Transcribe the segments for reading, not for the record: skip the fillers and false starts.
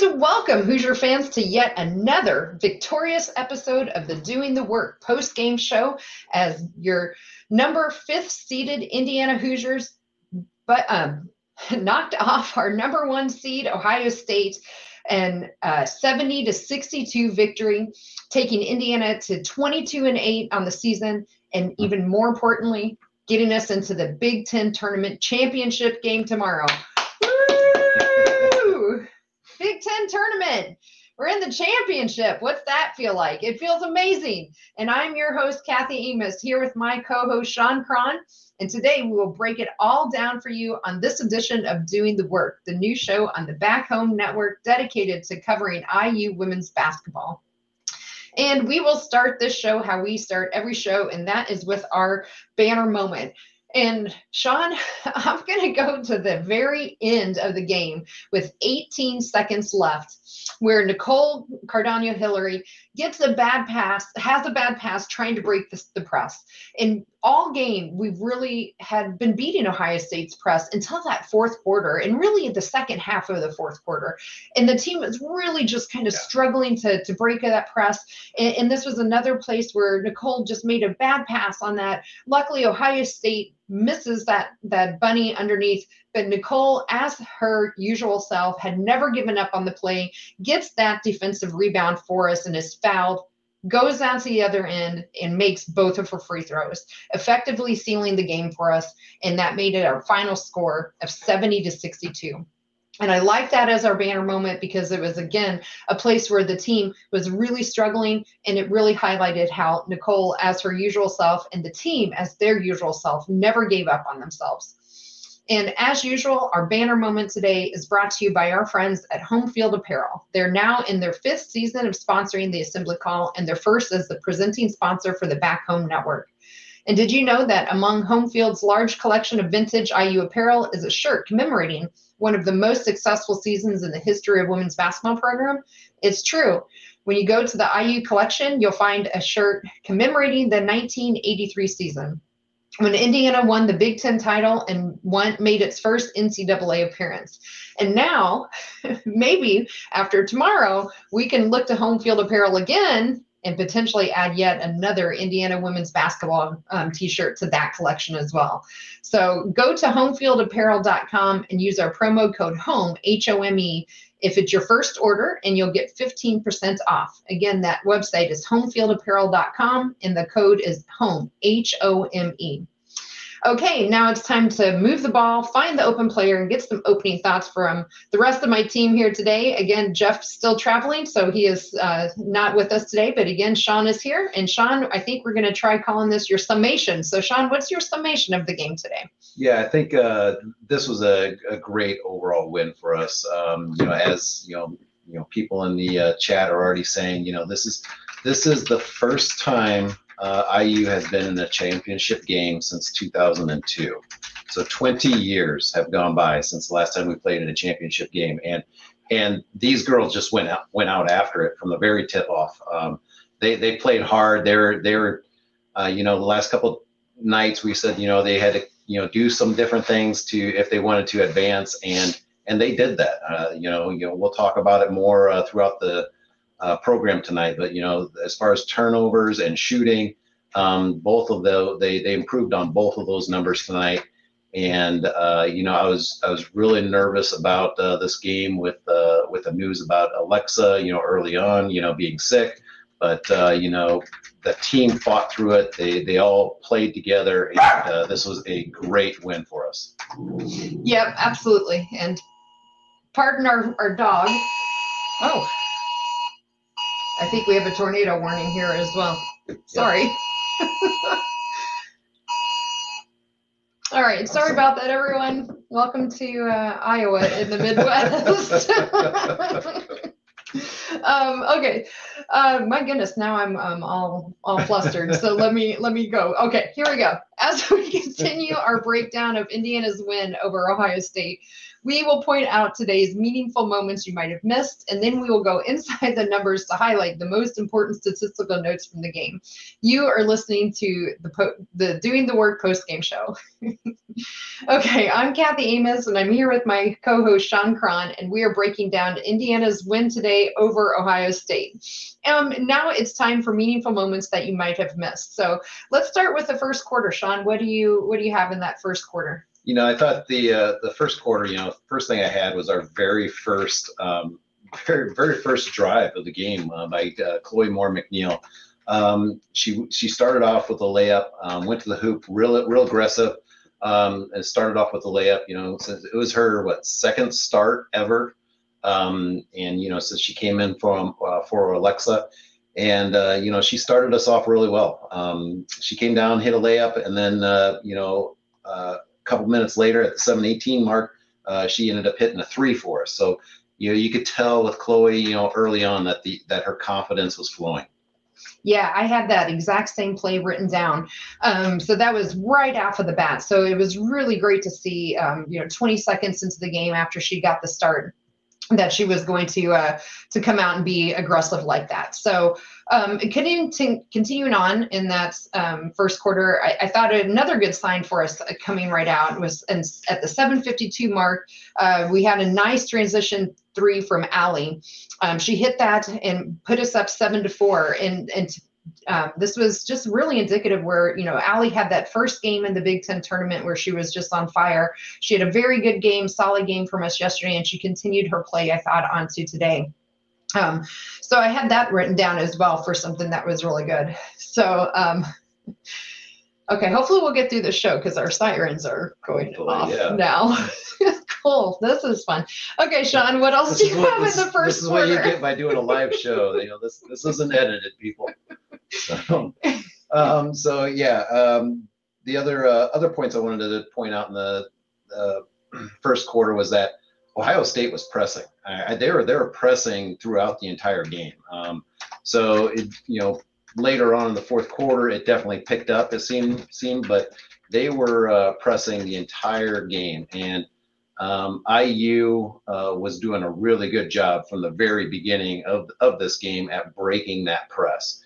to welcome Hoosier fans to yet another victorious episode of the Doing the Work post-game show as your number 5 seeded Indiana Hoosiers knocked off our number 1 seed Ohio State and 70-62 victory, taking Indiana to 22-8 on the season, and even more importantly, getting us into the Big Ten Tournament championship game tomorrow. Woo! Big Ten Tournament. We're in the championship. What's that feel like? It feels amazing. And I'm your host, Kathy Amos, here with my co-host, Sean Cron. And today we will break it all down for you on this edition of Doing the Work, the new show on the Back Home Network dedicated to covering IU women's basketball. And we will start this show how we start every show, and that is with our banner moment. And Sean, I'm going to go to the very end of the game with 18 seconds left, where Nicole Cardaño-Hillary gets a bad pass, has a bad pass trying to break the press. And all game, we've really had been beating Ohio State's press until that fourth quarter, and really the second half of the fourth quarter. And the team was really just kind of struggling to break that press. And this was another place where Nicole just made a bad pass on that. Luckily, Ohio State misses that bunny underneath, but Nicole, as her usual self, had never given up on the play, gets that defensive rebound for us and is fouled, goes down to the other end and makes both of her free throws, effectively sealing the game for us. And that made it our final score of 70-62. And I like that as our banner moment because it was, again, a place where the team was really struggling, and it really highlighted how Nicole, as her usual self, and the team, as their usual self, never gave up on themselves. And as usual, our banner moment today is brought to you by our friends at Home Field Apparel. They're now in their 5th season of sponsoring the Assembly Call, and their 1st as the presenting sponsor for the Back Home Network. And did you know that among Home Field's large collection of vintage IU apparel is a shirt commemorating one of the most successful seasons in the history of women's basketball program? It's true. When you go to the IU collection, you'll find a shirt commemorating the 1983 season, when Indiana won the Big Ten title and made its 1st NCAA appearance. And now, maybe after tomorrow, we can look to Home Field Apparel again and potentially add yet another Indiana women's basketball t-shirt to that collection as well. So go to homefieldapparel.com and use our promo code HOME, H-O-M-E, if it's your 1st order, and you'll get 15% off. Again, that website is homefieldapparel.com, and the code is HOME, H-O-M-E. Okay, now it's time to move the ball, find the open player, and get some opening thoughts from the rest of my team here today. Again, Jeff's still traveling, so he is not with us today. But again, Sean is here. And Sean, I think we're going to try calling this your summation. So, Sean, what's your summation of the game today? Yeah, I think this was a great overall win for us. People in the chat are already saying, this is the first time IU has been in a championship game since 2002. So 20 years have gone by since the last time we played in a championship game. And these girls just went out after it from the very tip off. They played hard. They were the last couple nights we said, they had to, do some different things to, if they wanted to advance. And they did that. We'll talk about it more throughout the program tonight, but as far as turnovers and shooting, both of those, they improved on both of those numbers tonight. And I was really nervous about this game with the news about Alexa, early on, being sick, but the team fought through it. They all played together, and this was a great win for us. Yep, absolutely. And pardon our dog. Oh, I think we have a tornado warning here as well. Sorry. Yep. All right. Sorry about that, everyone. Welcome to Iowa in the Midwest. Okay. My goodness. Now I'm all flustered. So let me go. Okay. Here we go. As we continue our breakdown of Indiana's win over Ohio State, We will point out today's meaningful moments you might have missed, and then we will go inside the numbers to highlight the most important statistical notes from the game. You are listening to the Doing the Work post-game show. Okay, I'm Kathy Amos, and I'm here with my co-host Sean Cron, and we are breaking down Indiana's win today over Ohio State. Now it's time for meaningful moments that you might have missed. So let's start with the first quarter, Sean. What do you have in that first quarter? You know, I thought the first quarter, you know, first thing I had was our very first drive of the game by Chloe Moore-McNeil. She started off with a layup, went to the hoop real aggressive, and started off with a layup. You know, since it was her second start ever, and you know, since she came in for Alexa, and you know, she started us off really well. She came down, hit a layup, and then couple minutes later at the 7:18 mark, she ended up hitting a three for us. So, you know, you could tell with Chloe, you know, early on that her confidence was flowing. Yeah, I had that exact same play written down. So that was right off of the bat. So it was really great to see, you know, 20 seconds into the game after she got the start, that she was going to come out and be aggressive like that. So continuing on in that first quarter, I thought another good sign for us coming right out was at the 7:52 mark, we had a nice transition three from Allie. She hit that and put us up 7-4. And this was just really indicative where, you know, Allie had that first game in the Big Ten tournament where she was just on fire. She had a very good game, solid game from us yesterday, and she continued her play, I thought, onto today. So I had that written down as well for something that was really good. So, okay, hopefully we'll get through the show because our sirens are going off now. Cool. This is fun. Okay, Sean, what else do you have in the first quarter? This is what you get by doing a live show. You know, this isn't edited, people. So the other points I wanted to point out in the first quarter was that Ohio State was pressing. They were pressing throughout the entire game. So it, you know, later on in the fourth quarter, it definitely picked up. It seemed, but they were pressing the entire game, and IU was doing a really good job from the very beginning of this game at breaking that press.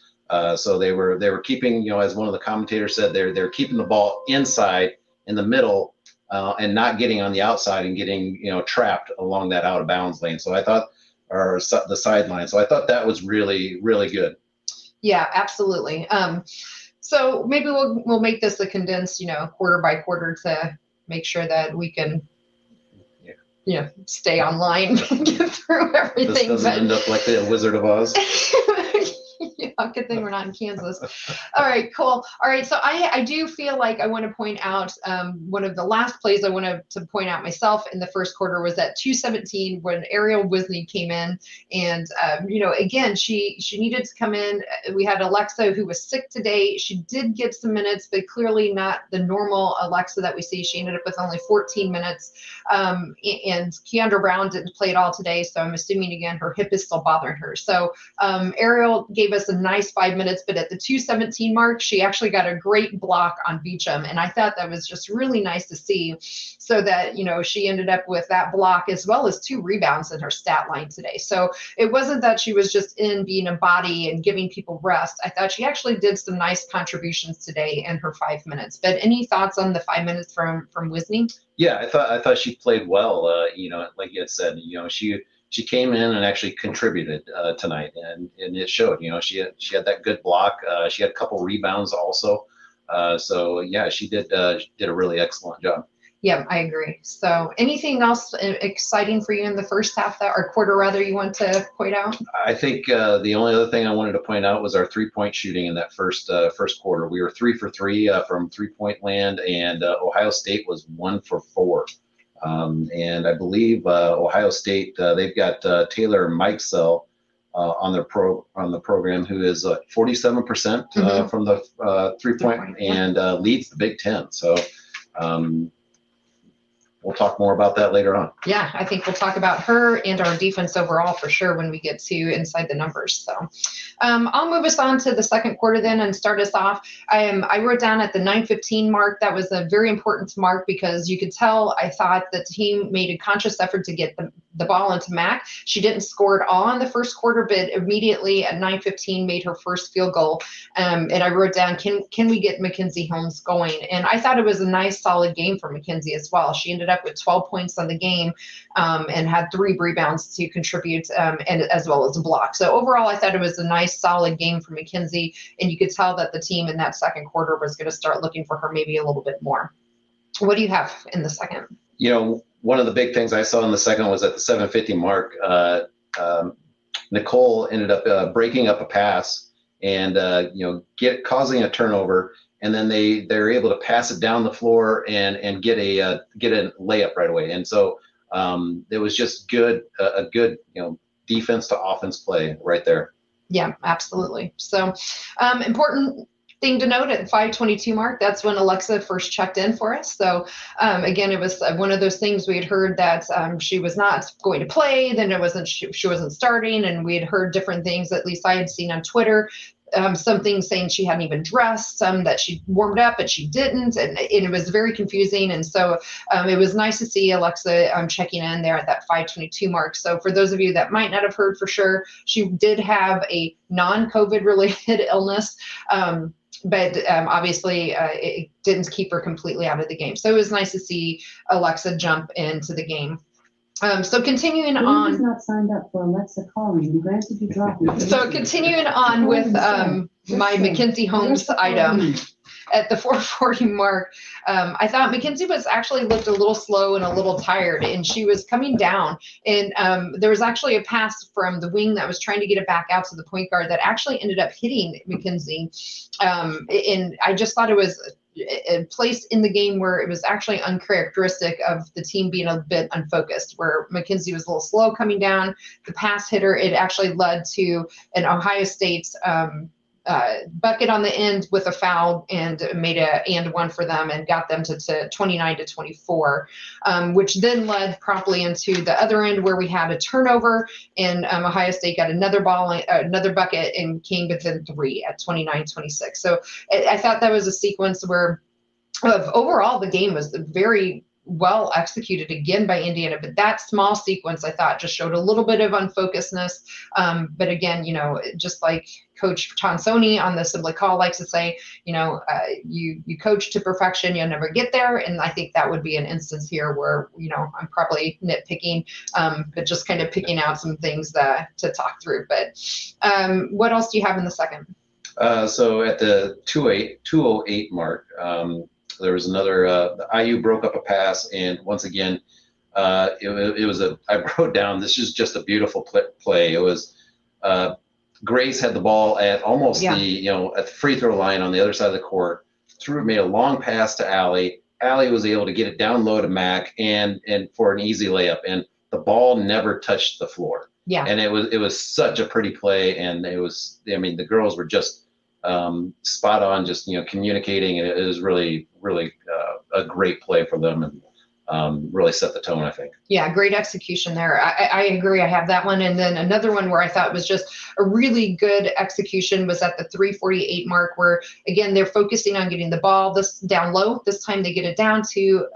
So they were keeping, you know, as one of the commentators said, they're keeping the ball inside in the middle and not getting on the outside and getting, you know, trapped along that out of bounds lane. So I thought, or the sideline. So I thought that was really, really good. Yeah, absolutely. So maybe we'll make this a condensed, you know, quarter by quarter to make sure that we can, you know, stay online and get through everything. This doesn't end up like the Wizard of Oz. Good thing we're not in Kansas. All right, cool. All right, so I do feel like I want to point out one of the last plays I wanted to point out myself in the first quarter was at 2:17 when Ariel Wisney came in, and you know, again, she needed to come in. We had Alexa who was sick today. She did get some minutes, but clearly not the normal Alexa that we see. She ended up with only 14 minutes, and Keondra Brown didn't play at all today, so I'm assuming again her hip is still bothering her. So Ariel gave us a nice 5 minutes, but at the 2:17 mark, she actually got a great block on Beecham, and I thought that was just really nice to see. So that, you know, she ended up with that block as well as 2 rebounds in her stat line today. So it wasn't that she was just in being a body and giving people rest. I thought she actually did some nice contributions today in her 5 minutes. But any thoughts on the 5 minutes from Wisney? Yeah, I thought she played well. You know, like you had said, you know, she came in and actually contributed tonight, and it showed. You know, she had that good block. She had a couple rebounds also. So yeah, she did a really excellent job. Yeah, I agree. So anything else exciting for you in the first half or quarter rather you want to point out? I think the only other thing I wanted to point out was our 3-point shooting in that first quarter. We were 3 for 3 from 3-point land, and Ohio State was 1 for 4. And I believe Ohio State, they've got Taylor Mikesell on the program, who is 47% from the 3-point and leads the Big Ten. So we'll talk more about that later on. Yeah, I think we'll talk about her and our defense overall for sure when we get to inside the numbers. So I'll move us on to the second quarter then and start us off. I wrote down at the 9:15 mark. That was a very important mark because you could tell, I thought, the team made a conscious effort to get the ball into Mac. She didn't score at all in the first quarter, but immediately at 9:15 made her first field goal. And I wrote down, can we get Mackenzie Holmes going? And I thought it was a nice, solid game for Mackenzie as well. She ended up with 12 points on the game and had 3 rebounds to contribute and as well as a block. So overall, I thought it was a nice, solid game for Mackenzie. And you could tell that the team in that second quarter was going to start looking for her maybe a little bit more. What do you have in the second? You know, one of the big things I saw in the second was at the 7:50 mark. Nicole ended up breaking up a pass and causing a turnover, and then they're able to pass it down the floor and get a layup right away. And so it was just a good defense to offense play right there. Yeah, absolutely. So important thing to note at 5:22 mark, that's when Alexa first checked in for us. So again, it was one of those things we had heard that she was not going to play. Then it wasn't she wasn't starting, and we had heard different things. At least I had seen on Twitter. Some things saying she hadn't even dressed, some that she warmed up, but she didn't. And it was very confusing. And so it was nice to see Alexa checking in there at that 5:22 mark. So for those of you that might not have heard for sure, she did have a non-COVID related illness. But obviously it didn't keep her completely out of the game. So it was nice to see Alexa jump into the game. So continuing on. He's not signed up for Alexa calling. You guys, if you drop me. So continuing on with my Mackenzie Holmes item. At the 4:40 mark, I thought Mackenzie was actually looked a little slow and a little tired, and she was coming down. And there was actually a pass from the wing that was trying to get it back out to the point guard that actually ended up hitting Mackenzie. And I just thought it was a place in the game where it was actually uncharacteristic of the team being a bit unfocused, where Mackenzie was a little slow coming down. The pass hitter, it actually led to an Ohio State bucket on the end with a foul and made a and one for them and got them to 29-24, which then led promptly into the other end where we had a turnover and Ohio State got another ball, another bucket, and came within 3 at 29-26. So I thought that was a sequence where overall the game was very well executed again by Indiana, but that small sequence I thought just showed a little bit of unfocusedness. But again, just like Coach Tonsoni on the Assembly Call likes to say, you coach to perfection, you'll never get there. And I think that would be an instance here where, I'm probably nitpicking, but just kind of picking out some things to talk through. But what else do you have in the second? So at the 2:08 mark, there was another, the IU broke up a pass, and once again, it was I wrote down, this is just a beautiful play. It was Grace had the ball at almost at the free throw line on the other side of the court, made a long pass to Allie. Allie was able to get it down low to Mac and for an easy layup, and the ball never touched the floor. Yeah. And it was such a pretty play, and it was, the girls were just spot on, just communicating, and it is really a great play for them, and really set the tone, I think. Yeah, great execution there. I agree. I have that one, and then another one where I thought was just a really good execution was at the 3:48 mark, where again they're focusing on getting the ball down low. This time they get it down to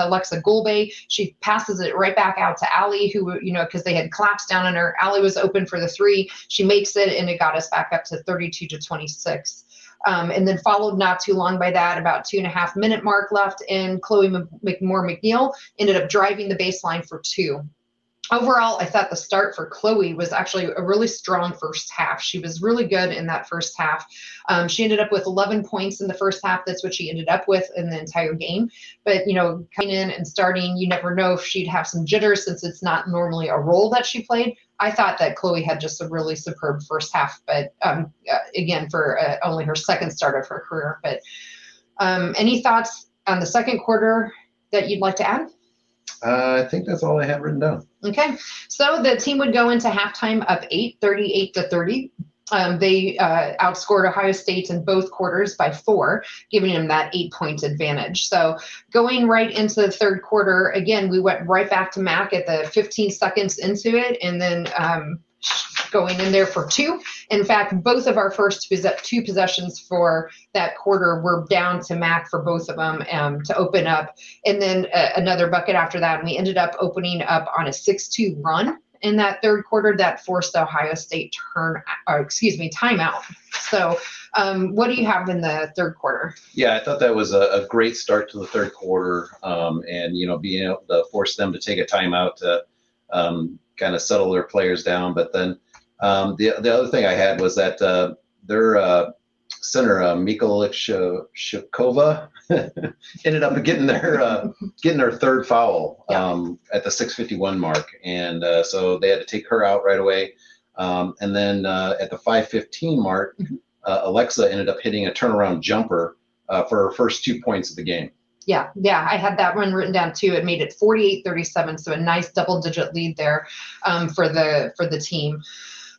Alexa Golbay. She passes it right back out to Allie, who because they had collapsed down on her. Allie was open for the 3. She makes it, and it got us back up to 32-26. And then followed not too long by that, about 2.5 minute mark left, and Chloe Moore-McNeil ended up driving the baseline for 2. Overall, I thought the start for Chloe was actually a really strong first half. She was really good in that first half. She ended up with 11 points in the first half. That's what she ended up with in the entire game. But, coming in and starting, you never know if she'd have some jitters since it's not normally a role that she played. I thought that Chloe had just a really superb first half, but again, for only her second start of her career. But any thoughts on the second quarter that you'd like to add? I think that's all I have written down. Okay. So the team would go into halftime up 38-30. They outscored Ohio State in both quarters by 4, giving them that 8-point advantage. So going right into the third quarter, again, we went right back to Mac at the 15 seconds into it, and then going in there for 2. In fact, both of our first 2 possessions for that quarter were down to Mac for both of them to open up. And then another bucket after that, and we ended up opening up on a 6-2 run in that third quarter that forced Ohio State timeout. So what do you have in the third quarter? Yeah, I thought that was a great start to the third quarter, and, you know, being able to force them to take a timeout to kind of settle their players down. But then the other thing I had was that their center, Mikulshukova, ended up getting her third foul at the 6:51 mark, and so they had to take her out right away. And then at the 5:15 mark, Alexa ended up hitting a turnaround jumper for her first 2 points of the game. Yeah, I had that one written down too. It made it 48-37, so a nice double-digit lead there for the team.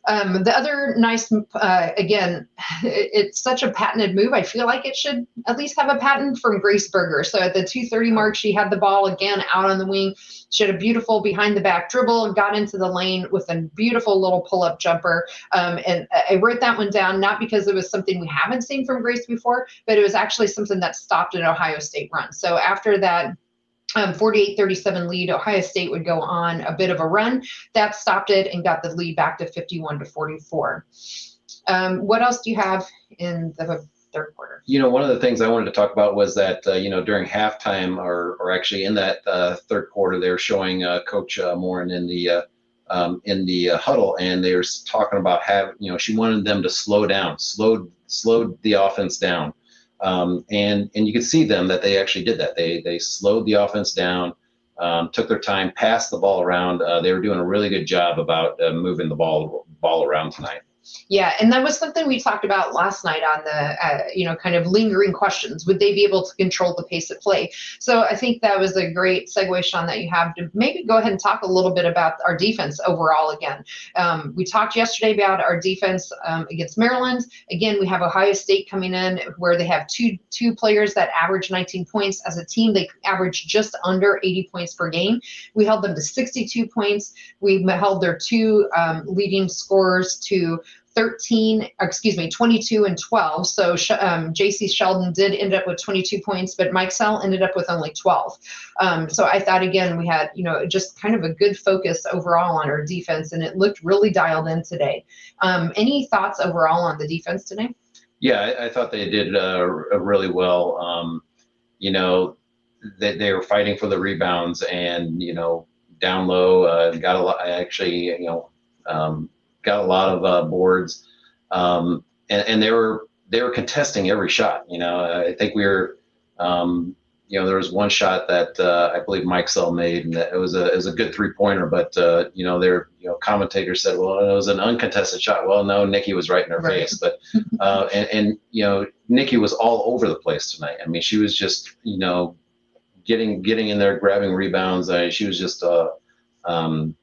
The other nice, again, it's such a patented move. I feel like it should at least have a patent from Grace Berger. So at the 2:30 mark, she had the ball again out on the wing. She had a beautiful behind-the-back dribble and got into the lane with a beautiful little pull-up jumper. And I wrote that one down, not because it was something we haven't seen from Grace before, but it was actually something that stopped an Ohio State run. So after that 48-37 lead, Ohio State would go on a bit of a run. That stopped it and got the lead back to 51-44. What else do you have in the third quarter? You know, one of the things I wanted to talk about was that, you know, during halftime or actually in that third quarter, they were showing Coach Morin in the huddle, and they were talking about she wanted them to slow down, slowed the offense down. And you could see that they actually did that. They slowed the offense down, took their time, passed the ball around. They were doing a really good job about moving the ball around tonight. Yeah, and that was something we talked about last night on the, kind of lingering questions. Would they be able to control the pace of play? So I think that was a great segue, Sean, that you have to maybe go ahead and talk a little bit about our defense overall again. We talked yesterday about our defense against Maryland. Again, we have Ohio State coming in where they have two players that average 19 points. As a team, they average just under 80 points per game. We held them to 62 points. We held their two leading scorers to 22 and 12. So Jacy Sheldon did end up with 22 points, but Mikesell ended up with only 12. So I thought, again, we had, just kind of a good focus overall on our defense, and it looked really dialed in today. Any thoughts overall on the defense today? Yeah, I thought they did really well. They were fighting for the rebounds and, down low, got a lot of boards, and they were contesting every shot. I think we were, there was one shot that I believe Mikesell made, and that it was a good 3-pointer. But commentators said, well, it was an uncontested shot. Well, no, Nikki was right in her face. But Nikki was all over the place tonight. I mean, she was just getting in there, grabbing rebounds. She was just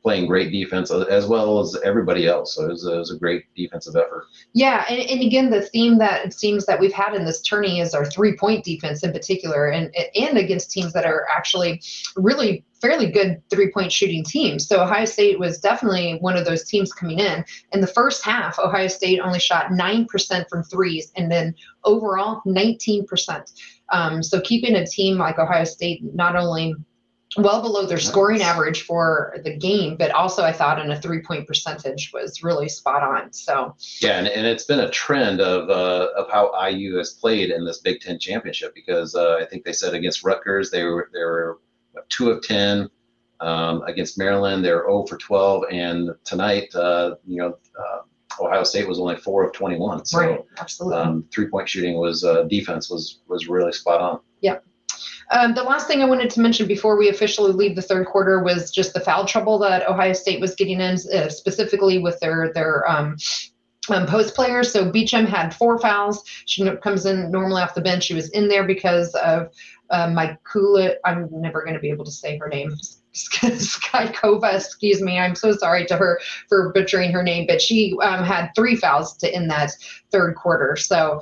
playing great defense, as well as everybody else. So it was a great defensive effort. Yeah, and again, the theme that it seems that we've had in this tourney is our three-point defense in particular, and against teams that are actually really fairly good three-point shooting teams. So Ohio State was definitely one of those teams coming in. In the first half, Ohio State only shot 9% from threes, and then overall 19%. So keeping a team like Ohio State not only well below their scoring average for the game, but also I thought in a 3-point percentage was really spot on. So yeah, and it's been a trend of how IU has played in this Big Ten championship, because I think they said against Rutgers they were 2 of 10, against Maryland they're 0 for 12, and tonight Ohio State was only 4 of 21. So right, absolutely, 3-point shooting was defense was really spot on. Yeah. The last thing I wanted to mention before we officially leave the third quarter was just the foul trouble that Ohio State was getting in, specifically with their post players. So Beecham had 4 fouls. She comes in normally off the bench. She was in there because of Mikulshukova. I'm never going to be able to say her name. Skykova, excuse me, I'm so sorry to her for butchering her name, but she had 3 fouls to end that third quarter. So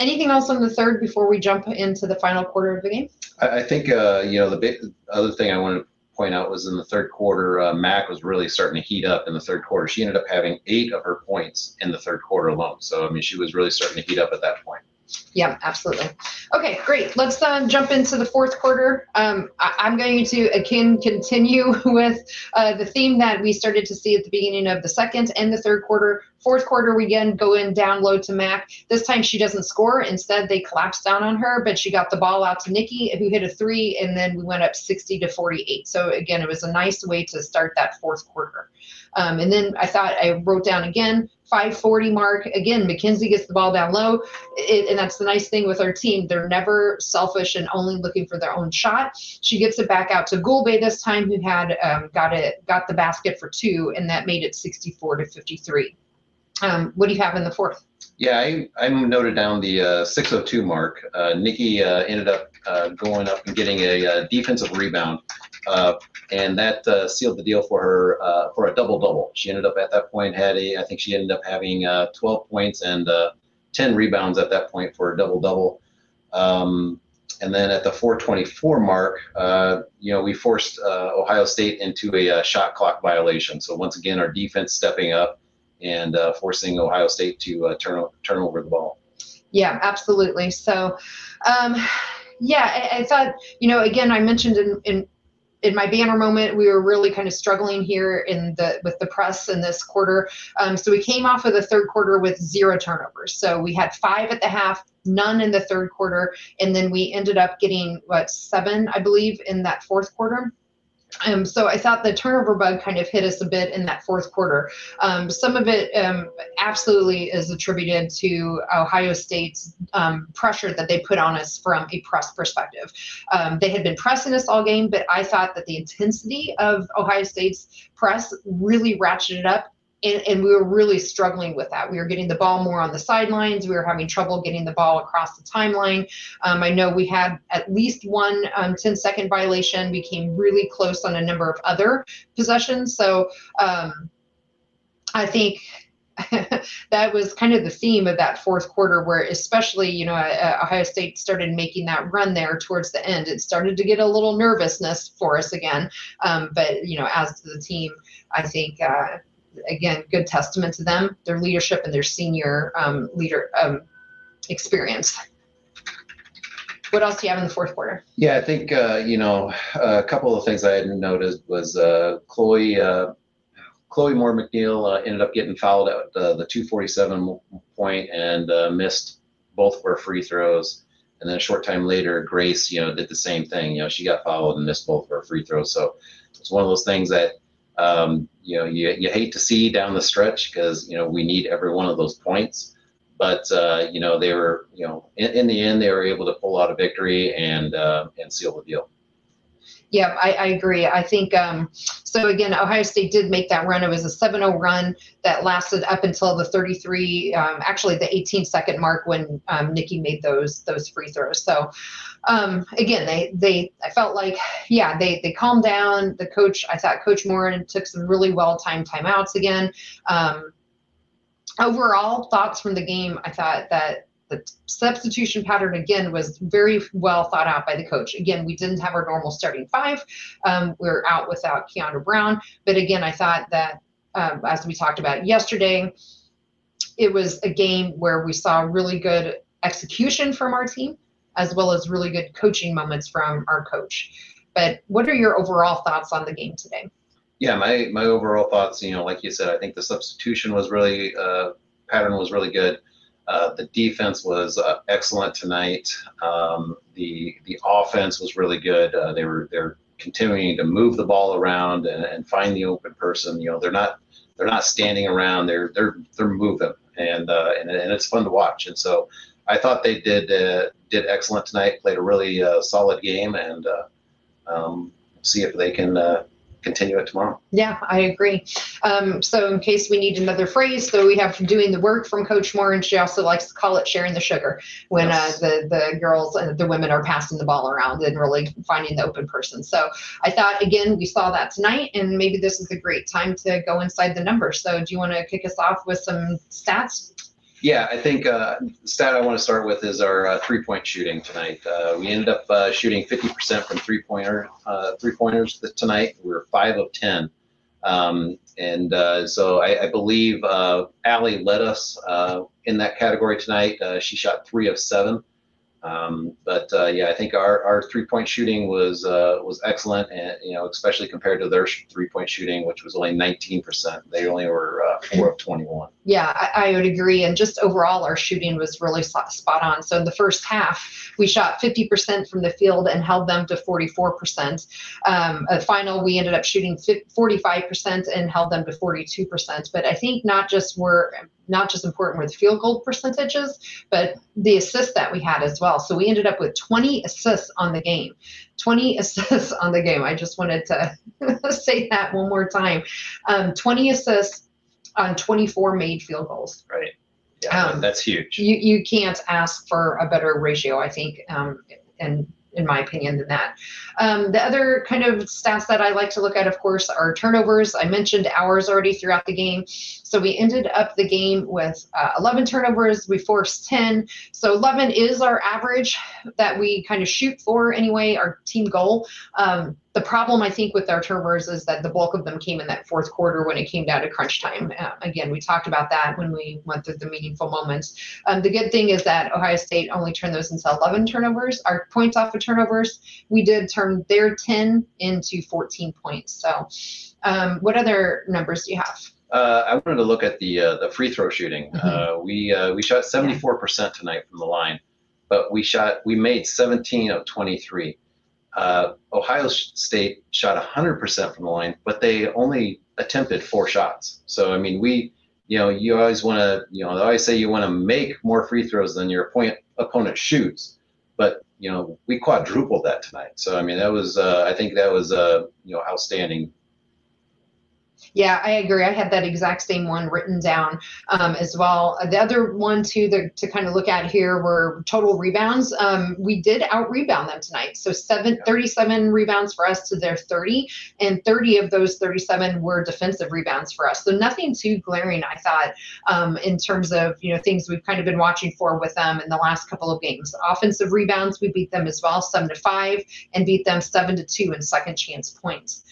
anything else on the third before we jump into the final quarter of the game? I think, you know, the big other thing I wanted to point out was in the third quarter, Mac was really starting to heat up in the third quarter. She ended up having 8 of her points in the third quarter alone. So, I mean, she was really starting to heat up at that point. Yeah, absolutely. Okay, great. Let's jump into the fourth quarter. I'm going to, again, continue with the theme that we started to see at the beginning of the second and the third quarter. Fourth quarter, we again go in down low to Mac. This time she doesn't score. Instead, they collapse down on her, but she got the ball out to Nikki, who hit a 3, and then we went up 60-48. So, again, it was a nice way to start that fourth quarter. And then I thought I wrote down again, 5:40 mark. Again, Mackenzie gets the ball down low. And that's the nice thing with our team. They're never selfish and only looking for their own shot. She gets it back out to Golbay this time, who had got the basket for 2, and that made it 64-53. What do you have in the fourth? Yeah, I noted down the 6:02 mark. Nikki ended up going up and getting a defensive rebound, and that sealed the deal for her for a double-double. She ended up at that point had a, I think she ended up having 12 points and 10 rebounds at that point for a double-double. And then at the 4:24 mark, you know, we forced Ohio State into a shot clock violation. So once again, our defense stepping up and forcing Ohio State to turn over the ball. Yeah, absolutely. So, yeah, I thought, you know, again, I mentioned in my banner moment, we were really kind of struggling here in the with the press in this quarter. So we came off of the third quarter with 0 turnovers. So we had 5 at the half, none in the third quarter, and then we ended up getting, 7, I believe, in that fourth quarter. So I thought the turnover bug kind of hit us a bit in that fourth quarter. Some of it absolutely is attributed to Ohio State's pressure that they put on us from a press perspective. They had been pressing us all game, but I thought that the intensity of Ohio State's press really ratcheted up. And we were really struggling with that. We were getting the ball more on the sidelines. We were having trouble getting the ball across the timeline. I know we had at least one 10-second violation. We came really close on a number of other possessions. So I think that was kind of the theme of that fourth quarter, where especially, you know, Ohio State started making that run there towards the end. It started to get a little nervousness for us again. But, you know, as to the team, I think again, good testament to them, their leadership and their senior leader experience. What else do you have in the fourth quarter? Yeah, I think, you know, a couple of things I hadn't noticed was Chloe Moore-McNeil ended up getting fouled at the 2:47 point and missed both of her free throws. And then a short time later, Grace, you know, did the same thing. You know, she got fouled and missed both of her free throws. So it's one of those things that, you know, you hate to see down the stretch because, you know, we need every one of those points. But, you know, they were, you know, in the end, they were able to pull out a victory and seal the deal. Yeah, I agree. I think, so again, Ohio State did make that run. It was a 7-0 run that lasted up until the actually the 18-second mark when Nikki made those free throws. So, again, I felt like, yeah, they calmed down. The coach, I thought Coach Moore took some really well-timed timeouts again. Overall, thoughts from the game, I thought that the substitution pattern, again, was very well thought out by the coach. Again, we didn't have our normal starting 5. We were out without Keondra Brown. But, again, I thought that, as we talked about yesterday, it was a game where we saw really good execution from our team as well as really good coaching moments from our coach. But what are your overall thoughts on the game today? Yeah, my overall thoughts, you know, like you said, I think the substitution was really pattern was really good. The defense was excellent tonight. The offense was really good. They're continuing to move the ball around and find the open person. You know, they're not standing around. They're moving, and it's fun to watch. And so I thought they did excellent tonight. Played a really solid game, and see if they can continue it tomorrow. Yeah, I agree. So in case we need another phrase, so we have doing the work from Coach Moore, and she also likes to call it sharing the sugar when the girls and the women are passing the ball around and really finding the open person. So I thought, again, we saw that tonight, and maybe this is a great time to go inside the numbers. So do you want to kick us off with some stats? Yeah, I think the stat I want to start with is our three-point shooting tonight. We ended up shooting 50% from three-pointers tonight. We were 5 of 10, so I believe Allie led us in that category tonight. She shot 3 of 7, yeah, I think our three-point shooting was excellent, and you know, especially compared to their three-point shooting, which was only 19%. They only were 4 of 21. Yeah, I would agree. And just overall, our shooting was really spot on. So in the first half, we shot 50% from the field and held them to 44%. At final, we ended up shooting 45% and held them to 42%. But I think not just important with field goal percentages, but the assists that we had as well. So we ended up with 20 assists on the game. 20 assists on the game. I just wanted to say that one more time. 20 assists on 24 made field goals. Right. Yeah, that's huge. You can't ask for a better ratio, I think, and in my opinion, than that. The other kind of stats that I like to look at, of course, are turnovers. I mentioned ours already throughout the game. So we ended up the game with 11 turnovers. We forced 10. So 11 is our average that we kind of shoot for anyway, our team goal. The problem, I think, with our turnovers is that the bulk of them came in that fourth quarter when it came down to crunch time. Again, we talked about that when we went through the meaningful moments. The good thing is that Ohio State only turned those into 11 turnovers. Our points off of turnovers, we did turn their 10 into 14 points. So what other numbers do you have? I wanted to look at the free throw shooting. Mm-hmm. We shot 74% tonight from the line, but we made 17 of 23. Ohio State shot 100% from the line, but they only attempted 4 shots. So, I mean, you always want to, they always say you want to make more free throws than your opponent shoots, but, we quadrupled that tonight. So, I mean, that was, I think that was, outstanding. Yeah, I agree. I had that exact same one written down as well. The other one, too, to kind of look at here were total rebounds. We did out-rebound them tonight. So 37 rebounds for us to their 30, and 30 of those 37 were defensive rebounds for us. So nothing too glaring, I thought, in terms of, things we've kind of been watching for with them in the last couple of games. Offensive rebounds, we beat them as well, 7-5, and beat them 7-2 in second chance points.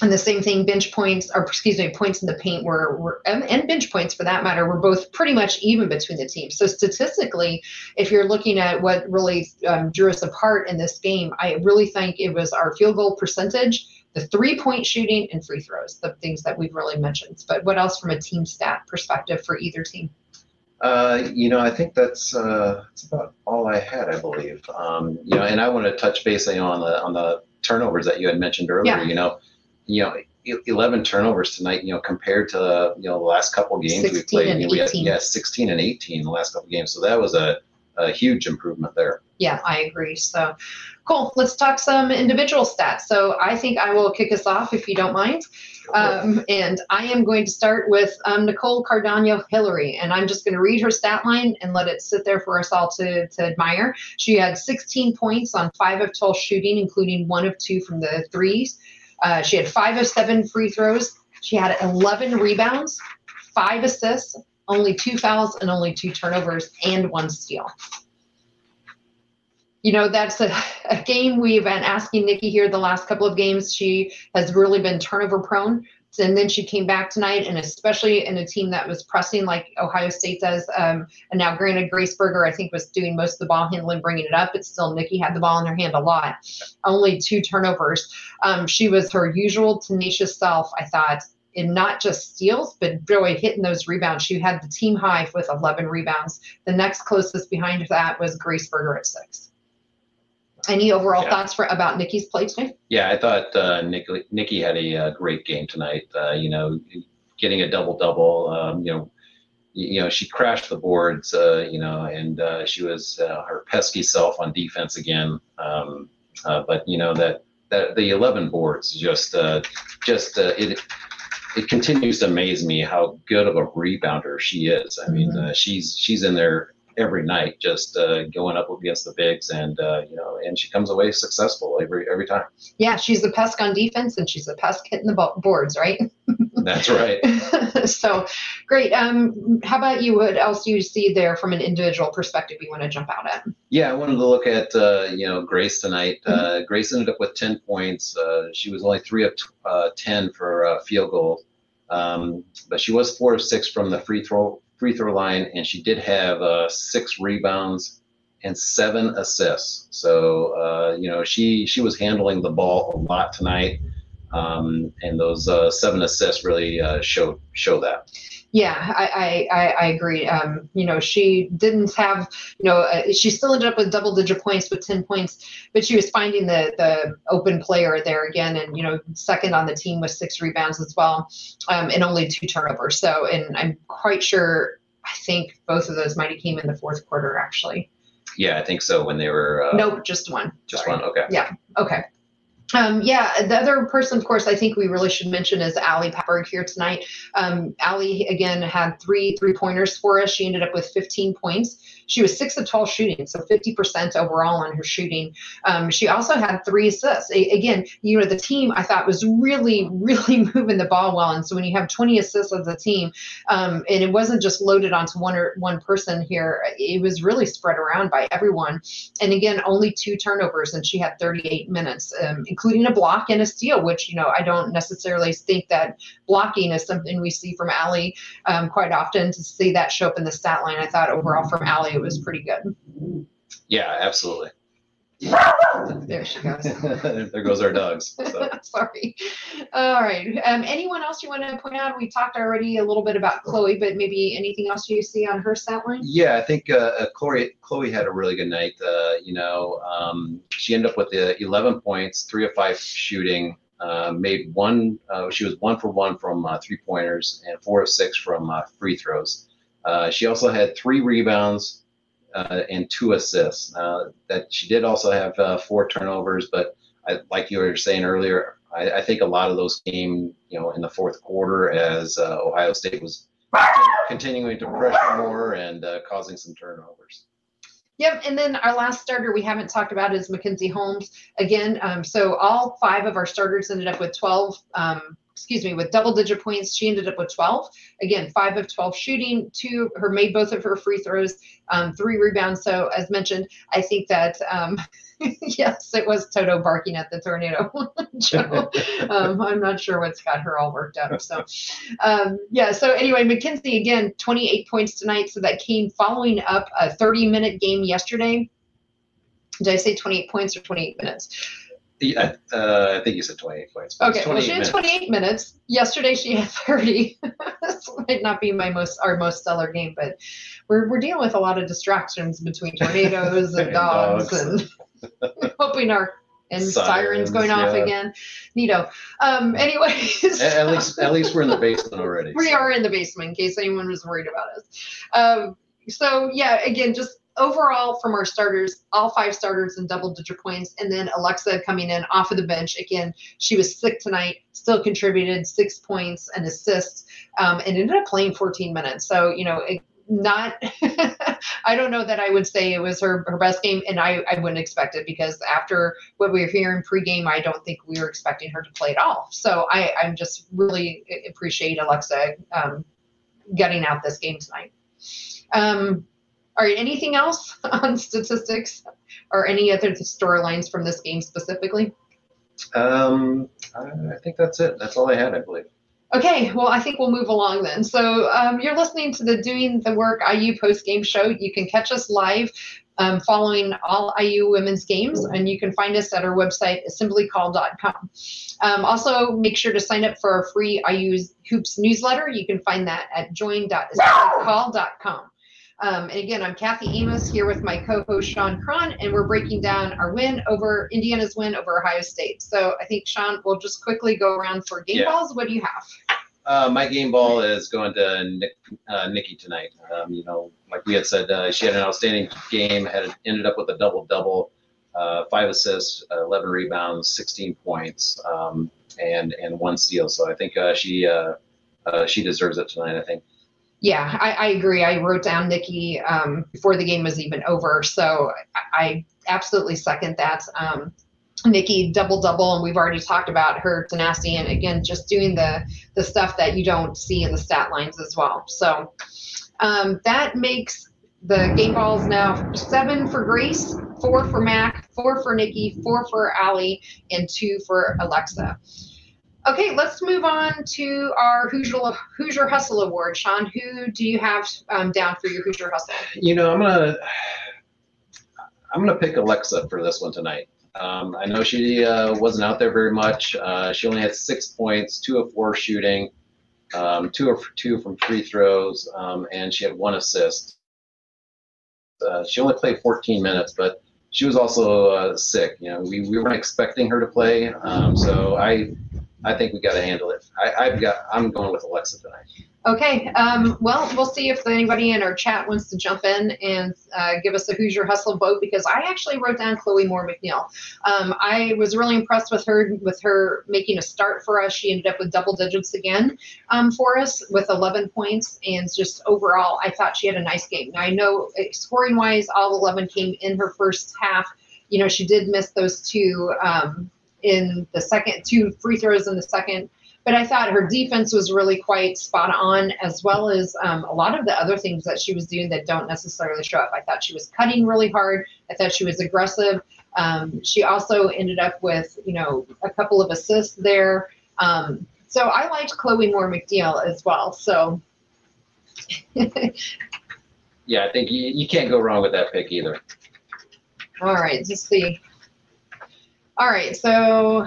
And the same thing, points in the paint were, and bench points for that matter, were both pretty much even between the teams. So statistically, if you're looking at what really drew us apart in this game, I really think it was our field goal percentage, the three-point shooting, and free throws, the things that we've really mentioned. But what else from a team stat perspective for either team? I think that's about all I had, I believe. And I want to touch base on the turnovers that you had mentioned earlier, yeah. 11 turnovers tonight, compared to, the last couple games we played. We had, 16 and 18 the last couple games. So that was a huge improvement there. Yeah, I agree. So cool. Let's talk some individual stats. So I think I will kick us off if you don't mind. And I am going to start with Nicole Cardaño-Hillary, and I'm just going to read her stat line and let it sit there for us all to admire. She had 16 points on 5 of 12 shooting, including 1 of 2 from the threes. She had 5 of 7 free throws. She had 11 rebounds, 5 assists, only 2 fouls, and only 2 turnovers, and 1 steal. That's a game we've been asking Nikki here the last couple of games. She has really been turnover prone. And then she came back tonight, and especially in a team that was pressing like Ohio State does. And now, granted, Grace Berger, I think, was doing most of the ball handling, bringing it up. But still, Nikki had the ball in her hand a lot. Only 2 turnovers. She was her usual tenacious self, I thought, in not just steals, but really hitting those rebounds. She had the team high with 11 rebounds. The next closest behind that was Grace Berger at 6. Any overall thoughts about Nikki's play today? Yeah, I thought Nikki had a great game tonight. Getting a double-double. She crashed the boards. She was her pesky self on defense again. But that the 11 boards just continues to amaze me how good of a rebounder she is. I mean, she's in there every night, just going up against the bigs, and and she comes away successful every time. Yeah, she's the pest on defense, and she's the pest hitting the boards, right? That's right. So great. How about you? What else do you see there from an individual perspective you want to jump out at? Yeah, I wanted to look at Grace tonight. Grace ended up with 10 points. She was only 3 of 10 for field goal, but she was 4 of 6 from the free throw line, and she did have 6 rebounds and 7 assists. So she was handling the ball a lot tonight, and those 7 assists really show that. Yeah, I agree. She didn't have, she still ended up with double digit points with 10 points, but she was finding the open player there again. And, second on the team with 6 rebounds as well, and only 2 turnovers. So, and I'm quite sure, I think both of those might have came in the fourth quarter, actually. Yeah, I think so. When they were. Nope, just one. Just Sorry. One. Okay. Yeah. Okay. The other person, of course, I think we really should mention is Allie Patberg here tonight. Allie, again, had 3 three-pointers for us. She ended up with 15 points. She was 6 of 12 shooting, so 50% overall on her shooting. She also had 3 assists. Again, the team, I thought, was really, really moving the ball well. And so when you have 20 assists as a team, and it wasn't just loaded onto one person here, it was really spread around by everyone. And again, only 2 turnovers, and she had 38 minutes, including a block and a steal, which, I don't necessarily think that blocking is something we see from Allie quite often. To see that show up in the stat line, I thought overall from Allie, it was pretty good. Yeah, absolutely. There she goes. There goes our dogs. So. Sorry. All right. Anyone else you want to point out? We talked already a little bit about Chloe, but maybe anything else you see on her stat line? Yeah, I think Chloe had a really good night. She ended up with 11 points, 3 of 5 shooting. Made one. She was 1 for 1 from 3-pointers and 4 of 6 from free throws. She also had 3 rebounds and 2 assists. That she did also have 4 turnovers, but like you were saying earlier, I think a lot of those came, in the fourth quarter as Ohio State was continuing to pressure more and causing some turnovers. Yep, and then our last starter we haven't talked about is Mackenzie Holmes. Again, so all 5 of our starters ended up with with double-digit points. She ended up with 12. Again, 5 of 12 shooting, 2 made both of her free throws, 3 rebounds. So as mentioned, I think that, yes, it was Toto barking at the tornado. Joe. I'm not sure what's got her all worked up. So, so anyway, Mackenzie, again, 28 points tonight. So that came following up a 30-minute game yesterday. Did I say 28 points or 28 minutes? Yeah, I think you said 28 points. Okay, she had 28 minutes. Yesterday she had 30. This might not be our most stellar game, but we're dealing with a lot of distractions between tornadoes and dogs and hoping our sirens going off again. Neato. Anyways. At least we're in the basement already. We are in the basement in case anyone was worried about us. Again, just overall, from our starters, all 5 starters in double-digit points, and then Alexa coming in off of the bench. Again, she was sick tonight, still contributed 6 points and assists, and ended up playing 14 minutes. So, I don't know that I would say it was her best game, and I wouldn't expect it, because after what we were hearing pregame, I don't think we were expecting her to play at all. So I'm just really appreciate Alexa getting out this game tonight. All right, anything else on statistics or any other storylines from this game specifically? I think that's it. That's all I had, I believe. Okay, well, I think we'll move along then. So you're listening to the Doing the Work IU post-game show. You can catch us live following all IU women's games, and you can find us at our website, assemblycall.com. Also, make sure to sign up for our free IU Hoops newsletter. You can find that at join.assemblycall.com. And again, I'm Kathy Amos here with my co-host Sean Cron, and we're breaking down our Indiana's win over Ohio State. So I think, Sean, we'll just quickly go around for game balls. What do you have? My game ball is going to Nikki tonight. Like we had said, she had an outstanding game, ended up with a double-double. 5 assists, 11 rebounds, 16 points, and 1 steal. So I think she deserves it tonight, I think. Yeah, I agree. I wrote down Nikki before the game was even over, so I absolutely second that. Nikki double-double, and we've already talked about her tenacity, and again, just doing the stuff that you don't see in the stat lines as well. So that makes the game balls now 7 for Grace, 4 for Mac, 4 for Nikki, 4 for Allie, and 2 for Alexa. Okay, let's move on to our Hoosier Hustle Award. Sean, who do you have down for your Hoosier Hustle? You know, I'm gonna pick Alexa for this one tonight. I know she wasn't out there very much. She only had 6 points, 2 of 4 shooting, 2 of 2 from free throws, and she had 1 assist. She only played 14 minutes, but she was also sick. You know, we weren't expecting her to play, so I think we got to handle it. I'm going with Alexa tonight. Okay. Well, we'll see if anybody in our chat wants to jump in and give us a Hoosier Hustle vote, because I actually wrote down Chloe Moore-McNeil. I was really impressed with her making a start for us. She ended up with double digits again for us with 11 points, and just overall, I thought she had a nice game. Now, I know scoring-wise, all 11 came in her first half. You know, she did miss those 2 in the second, 2 free throws in the second, but I thought her defense was really quite spot on, as well as a lot of the other things that she was doing that don't necessarily show up. I thought she was cutting really hard. I thought she was aggressive. She also ended up with, you know, a couple of assists there. So I liked Chloe Moore-McNeil as well. So yeah, I think you can't go wrong with that pick either. All right, just see. All right, so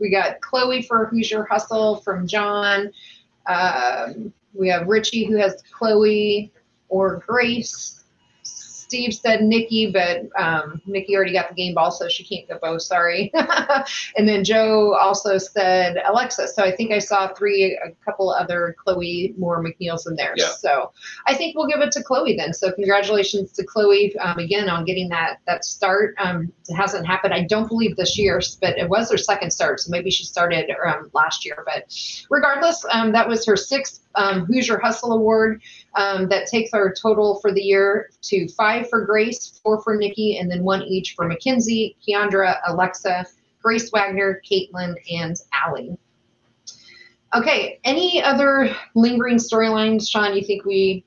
we got Chloe for Hoosier Hustle from John. We have Richie, who has Chloe or Grace. Steve said Nikki, but Nikki already got the game ball, so she can't go both, sorry. And then Joe also said Alexa. So I think I saw a couple other Chloe Moore-McNeils in there. Yeah. So I think we'll give it to Chloe then. So congratulations to Chloe again on getting that start. It hasn't happened, I don't believe, this year, but it was her second start. So maybe she started last year. But regardless, that was her 6th Hoosier Hustle Award. That takes our total for the year to 5 for Grace, 4 for Nikki, and then 1 each for Mackenzie, Keondra, Alexa, Grace Wagner, Caitlin, and Allie. Okay, any other lingering storylines, Sean, you think we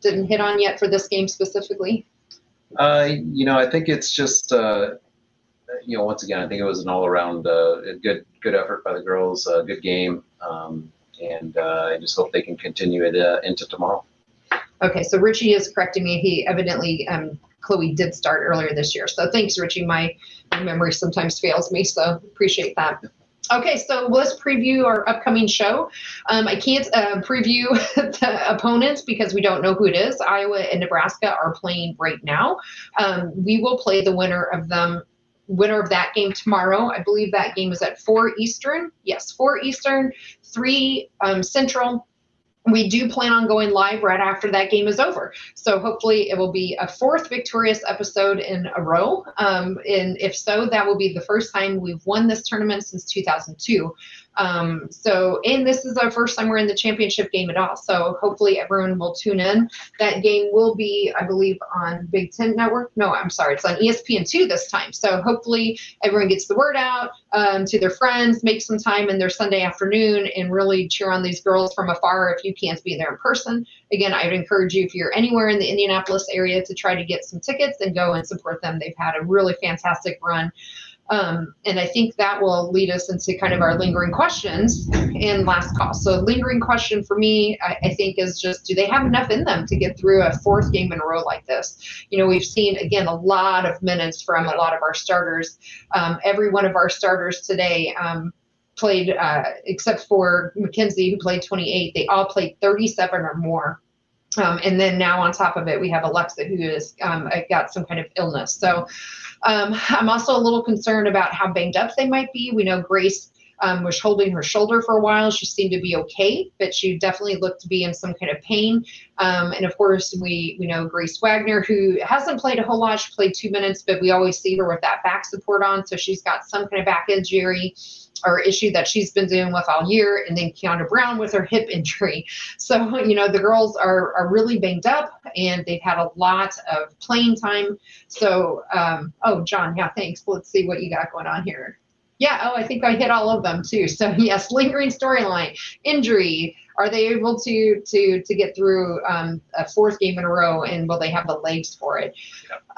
didn't hit on yet for this game specifically? You know, I think it's just you know, once again, I think it was an all-around good effort by the girls, good game, and I just hope they can continue it into tomorrow. Okay, so Richie is correcting me. He evidently, Chloe did start earlier this year. So thanks, Richie. My memory sometimes fails me, so appreciate that. Okay, so let's preview our upcoming show. I can't preview the opponents because we don't know who it is. Iowa and Nebraska are playing right now. We will play the winner of that game tomorrow. I believe that game is at 4 Eastern. Yes, 4 Eastern, 3 Central. We do plan on going live right after that game is over. So hopefully it will be a 4th victorious episode in a row. And if so, that will be the first time we've won this tournament since 2002. And this is our first time we're in the championship game at all. So hopefully everyone will tune in. That game will be, I believe, on Big Ten Network. No, I'm sorry. It's on ESPN2 this time. So hopefully everyone gets the word out to their friends, make some time in their Sunday afternoon, and really cheer on these girls from afar if you can't be there in person. Again, I'd encourage you, if you're anywhere in the Indianapolis area, to try to get some tickets and go and support them. They've had a really fantastic run. And I think that will lead us into kind of our lingering questions and last call. So lingering question for me, I think, is just, do they have enough in them to get through a 4th game in a row like this? You know, we've seen, again, a lot of minutes from a lot of our starters. Every one of our starters today played, except for Mackenzie, who played 28. They all played 37 or more. And then now on top of it, we have Alexa, who has got some kind of illness. So I'm also a little concerned about how banged up they might be. We know Grace was holding her shoulder for a while. She seemed to be okay, but she definitely looked to be in some kind of pain. And of course, we know Grace Wagner, who hasn't played a whole lot. She played 2 minutes, but we always see her with that back support on. So she's got some kind of back injury or issue that she's been dealing with all year, and then Keondra Brown with her hip injury. So, you know, the girls are really banged up, and they've had a lot of playing time. So, oh, John, yeah, thanks. Let's see what you got going on here. Yeah, oh, I think I hit all of them too. So, yes, lingering storyline, injury. Are they able to get through a fourth game in a row, and will they have the legs for it?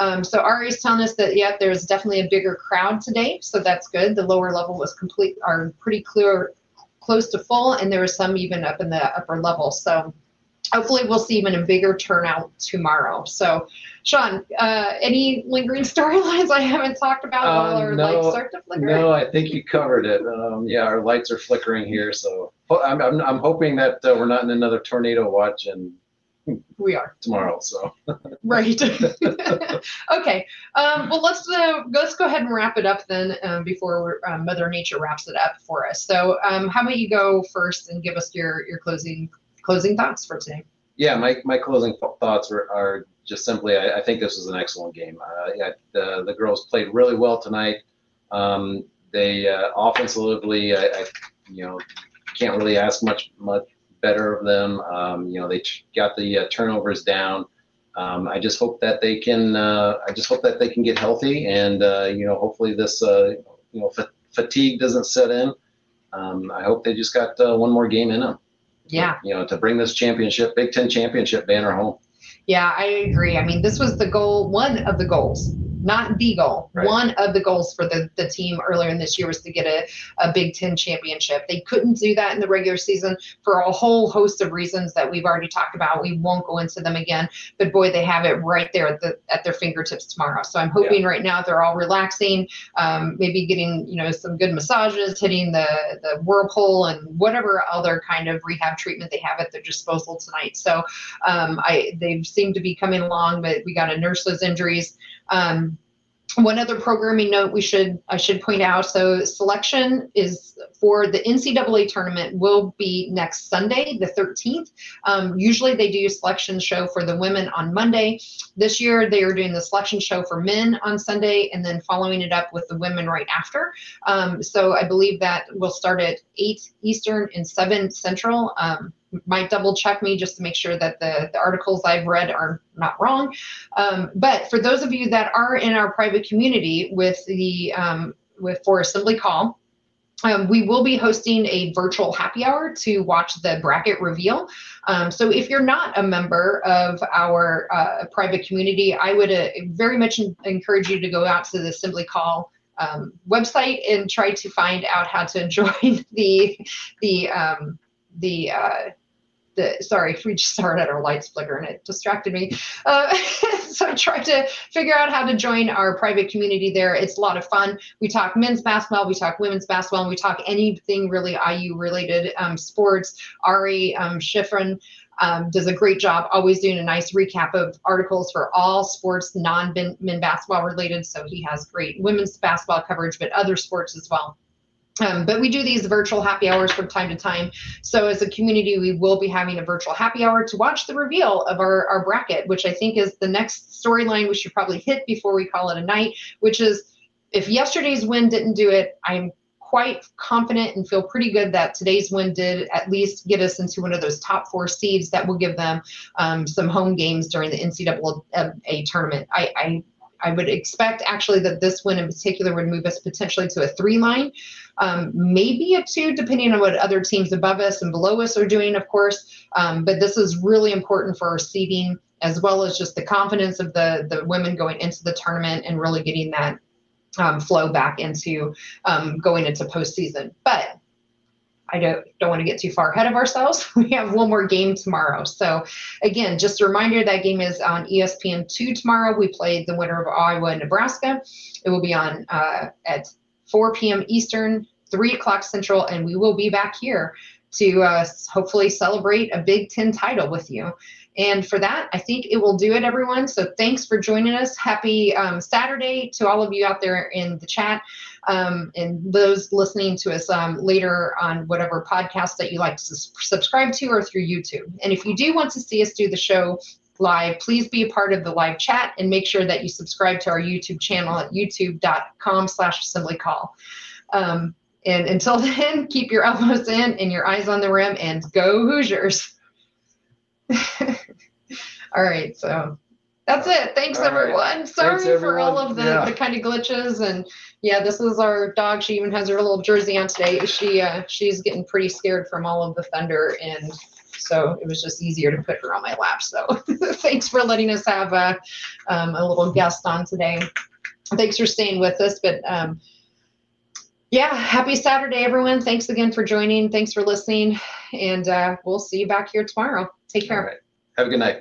Yep. So Ari's telling us that, yeah, there's definitely a bigger crowd today, so that's good. The lower level was complete, are pretty clear, close to full, and there was some even up in the upper level. So hopefully we'll see even a bigger turnout tomorrow. So, Sean, any lingering storylines I haven't talked about while our lights start to flicker? No, I think you covered it. Yeah, our lights are flickering here, so I'm hoping that we're not in another tornado watch, and we are tomorrow. So right. Okay. Well, let's go ahead and wrap it up then before Mother Nature wraps it up for us. So, how about you go first and give us your closing thoughts for today? Yeah, my closing thoughts are just simply, I think this was an excellent game. The girls played really well tonight. They offensively, I can't really ask much better of them. They got the turnovers down. I just hope that they can get healthy, and hopefully this fatigue doesn't set in. I hope they just got one more game in them. Yeah. To bring this championship, Big Ten championship banner home. Yeah, I agree. I mean, this was the goal, one of the goals, not the goal. Right. One of the goals for the team earlier in this year was to get a Big Ten championship. They couldn't do that in the regular season for a whole host of reasons that we've already talked about. We won't go into them again, but boy, they have it right there at their fingertips tomorrow. So I'm hoping right now they're all relaxing, maybe getting, some good massages, hitting the whirlpool and whatever other kind of rehab treatment they have at their disposal tonight. So they seem to be coming along, but we got to nurse those injuries. One other programming note I should point out. So selection is for the NCAA tournament will be next Sunday, the 13th. Usually they do a selection show for the women on Monday. This year they are doing the selection show for men on Sunday, and then following it up with the women right after. So I believe that will start at 8 Eastern and 7 Central. Might double check me just to make sure that the articles I've read are not wrong. But for those of you that are in our private community for Assembly Call, we will be hosting a virtual happy hour to watch the bracket reveal. So if you're not a member of our private community, I would very much encourage you to go out to the Assembly Call website and try to find out how to join sorry, if we just started at our lights flicker and it distracted me. So I tried to figure out how to join our private community there. It's a lot of fun. We talk men's basketball, we talk women's basketball, and we talk anything really IU related, sports. Ari Schifrin does a great job always doing a nice recap of articles for all sports, non-men basketball related. So he has great women's basketball coverage, but other sports as well. But we do these virtual happy hours from time to time. So as a community, we will be having a virtual happy hour to watch the reveal of our bracket, which I think is the next storyline we should probably hit before we call it a night, which is if yesterday's win didn't do it, I'm quite confident and feel pretty good that today's win did at least get us into one of those top 4 seeds that will give them some home games during the NCAA tournament. I would expect actually that this one in particular would move us potentially to a 3 line, maybe a 2, depending on what other teams above us and below us are doing, of course. But this is really important for our seeding, as well as just the confidence of the women going into the tournament and really getting that flow back into going into postseason. But I don't want to get too far ahead of ourselves. We have one more game tomorrow. So again, just a reminder, that game is on ESPN2 tomorrow. We played the winner of Iowa and Nebraska. It will be on at 4 p.m. Eastern, 3 o'clock Central, and we will be back here to hopefully celebrate a Big Ten title with you. And for that, I think it will do it, everyone. So thanks for joining us. Happy Saturday to all of you out there in the chat, and those listening to us later on whatever podcast that you like to subscribe to or through YouTube. And if you do want to see us do the show live, please be a part of the live chat and make sure that you subscribe to our YouTube channel at youtube.com/assemblycall. And until then, keep your elbows in and your eyes on the rim, and go Hoosiers. All right, so that's it. Thanks, everyone. Sorry for all of the kind of glitches. And yeah, this is our dog. She even has her little jersey on today. She's getting pretty scared from all of the thunder, and so it was just easier to put her on my lap. So thanks for letting us have a little guest on today. Thanks for staying with us. But yeah, happy Saturday, everyone. Thanks again for joining. Thanks for listening. And we'll see you back here tomorrow. Take care. All right. Have a good night.